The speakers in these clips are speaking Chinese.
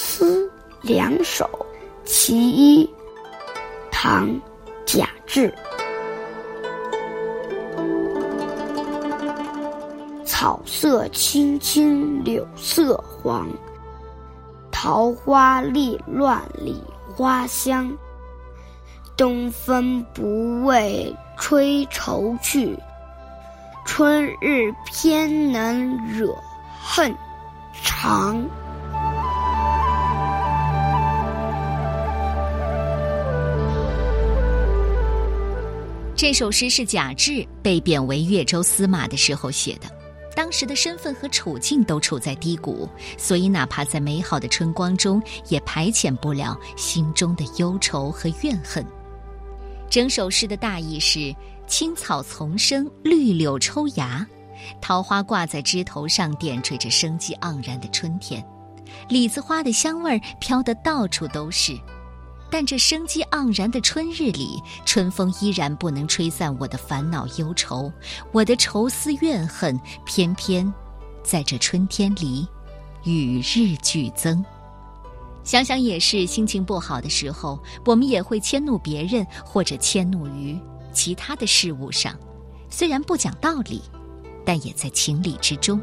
思两首其一，唐·贾至。草色青青柳色黄，桃花历乱李花香。东风不为吹愁去，春日偏能惹恨长。这首诗是贾至被贬为越州司马的时候写的，当时的身份和处境都处在低谷，所以哪怕在美好的春光中，也排遣不了心中的忧愁和怨恨。整首诗的大意是：青草丛生，绿柳抽芽，桃花挂在枝头上，点缀着生机盎然的春天，李子花的香味飘得到处都是。但这生机盎然的春日里，春风依然不能吹散我的烦恼忧愁，我的愁思怨恨偏偏在这春天里与日俱增。想想也是，心情不好的时候，我们也会迁怒别人，或者迁怒于其他的事物上，虽然不讲道理，但也在情理之中。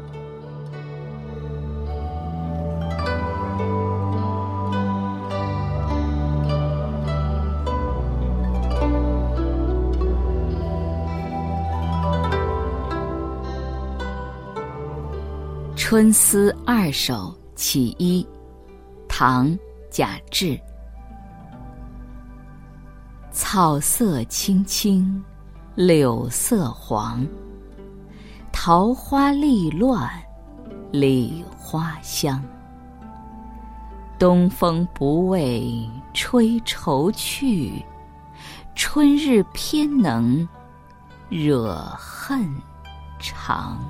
春思二首其一，唐·贾至。草色青青柳色黄，桃花历乱李花香。东风不为吹愁去，春日偏能惹恨长。